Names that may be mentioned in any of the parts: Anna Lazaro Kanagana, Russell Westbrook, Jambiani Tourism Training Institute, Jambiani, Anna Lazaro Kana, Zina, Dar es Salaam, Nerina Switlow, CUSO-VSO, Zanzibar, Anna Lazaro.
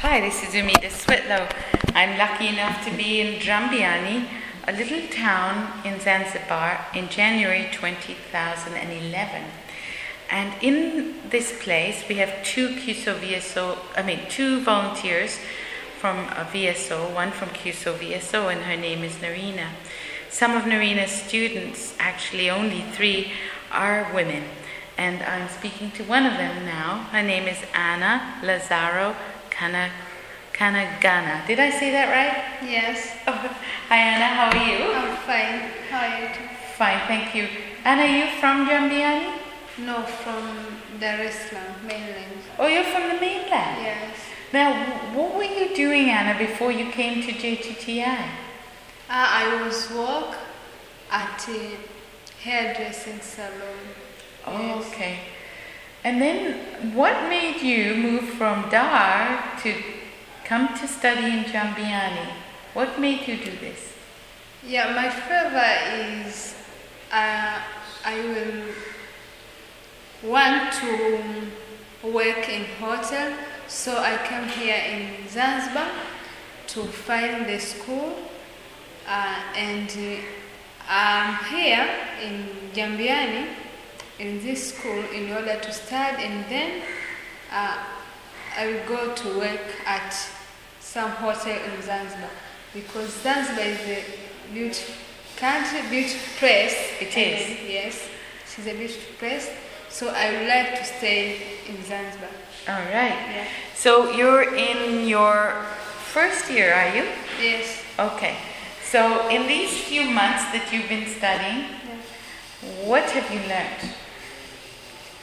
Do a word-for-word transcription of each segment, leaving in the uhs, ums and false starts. Hi, this is Nerina Switlow. I'm lucky enough to be in Jambiani, a little town in Zanzibar, in January two thousand eleven. And in this place, we have two CUSO-V S O, I mean, two volunteers from a V S O, one from CUSO-V S O, and her name is Nerina. Some of Nerina's students, actually only three, are women. And I'm speaking to one of them now. Her name is Anna Lazaro Kana, Kanagana. Did I say that right? Yes. Oh, hi, Anna. How are you? I'm fine. How are you? Fine, thank you. Anna, are you from Jambiani? No, from Dar es Salaam, mainland. Oh, you're from the mainland? Yes. Now, what were you doing, Anna, before you came to J T T I? Uh, I was work at a hairdressing salon. Oh, yes. Okay. And then, what made you move from Dar to come to study in Jambiani? What made you do this? Yeah, my favor is uh, I will... want to work in hotel, so I came here in Zanzibar to find the school, uh, and uh, I'm here in Jambiani in this school in order to study, and then uh, I will go to work at some hotel in Zanzibar, because Zanzibar is a beautiful country, beautiful place. It is. And, yes, it's a beautiful place. So I would like to stay in Zanzibar. All right. Yeah. So you're in your first year, are you? Yes. Okay. So in these few months that you've been studying, yeah, what have you learned?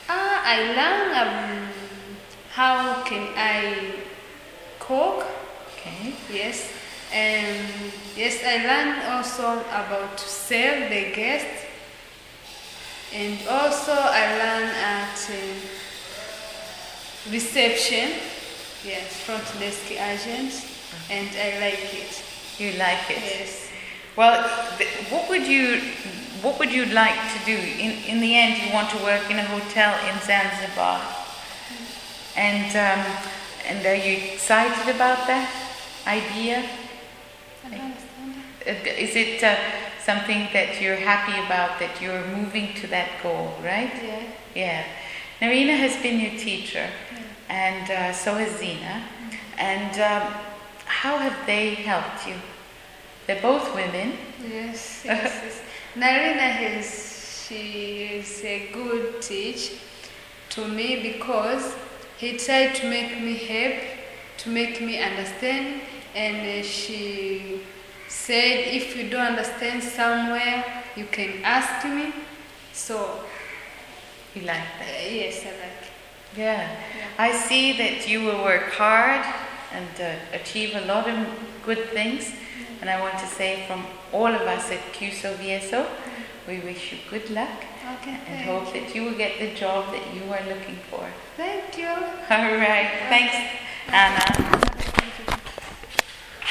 Uh, I learned um, how can I cook. Okay. Yes. And um, yes, I learned also about to serve the guests. And also I learned at uh, reception, yes, front desk agent, and I like it. You like it? Yes. Well, what would you what would you like to do? In in the end, you want to work in a hotel in Zanzibar, and um, and are you excited about that idea? I don't understand. Is it? Uh, Something that you're happy about, that you're moving to that goal, right? Yeah. Yeah. Nerina has been your teacher, yeah, and uh, so has Zina. Mm-hmm. And um, how have they helped you? They're both women. Yes. Yes, yes. Nerina has she is a good teacher to me, because he tried to make me happy, to make me understand, and uh, she said, if you don't understand somewhere, you can ask me. So you like that? Uh, yes, I like it. Yeah. Yeah. I see that you will work hard and uh, achieve a lot of good things. Mm-hmm. And I want to say from all of us at CUSO-V S O, mm-hmm, we wish you good luck. Okay, and hope you. that you will get the job that you are looking for. Thank you. All right. Okay. Thanks, Anna.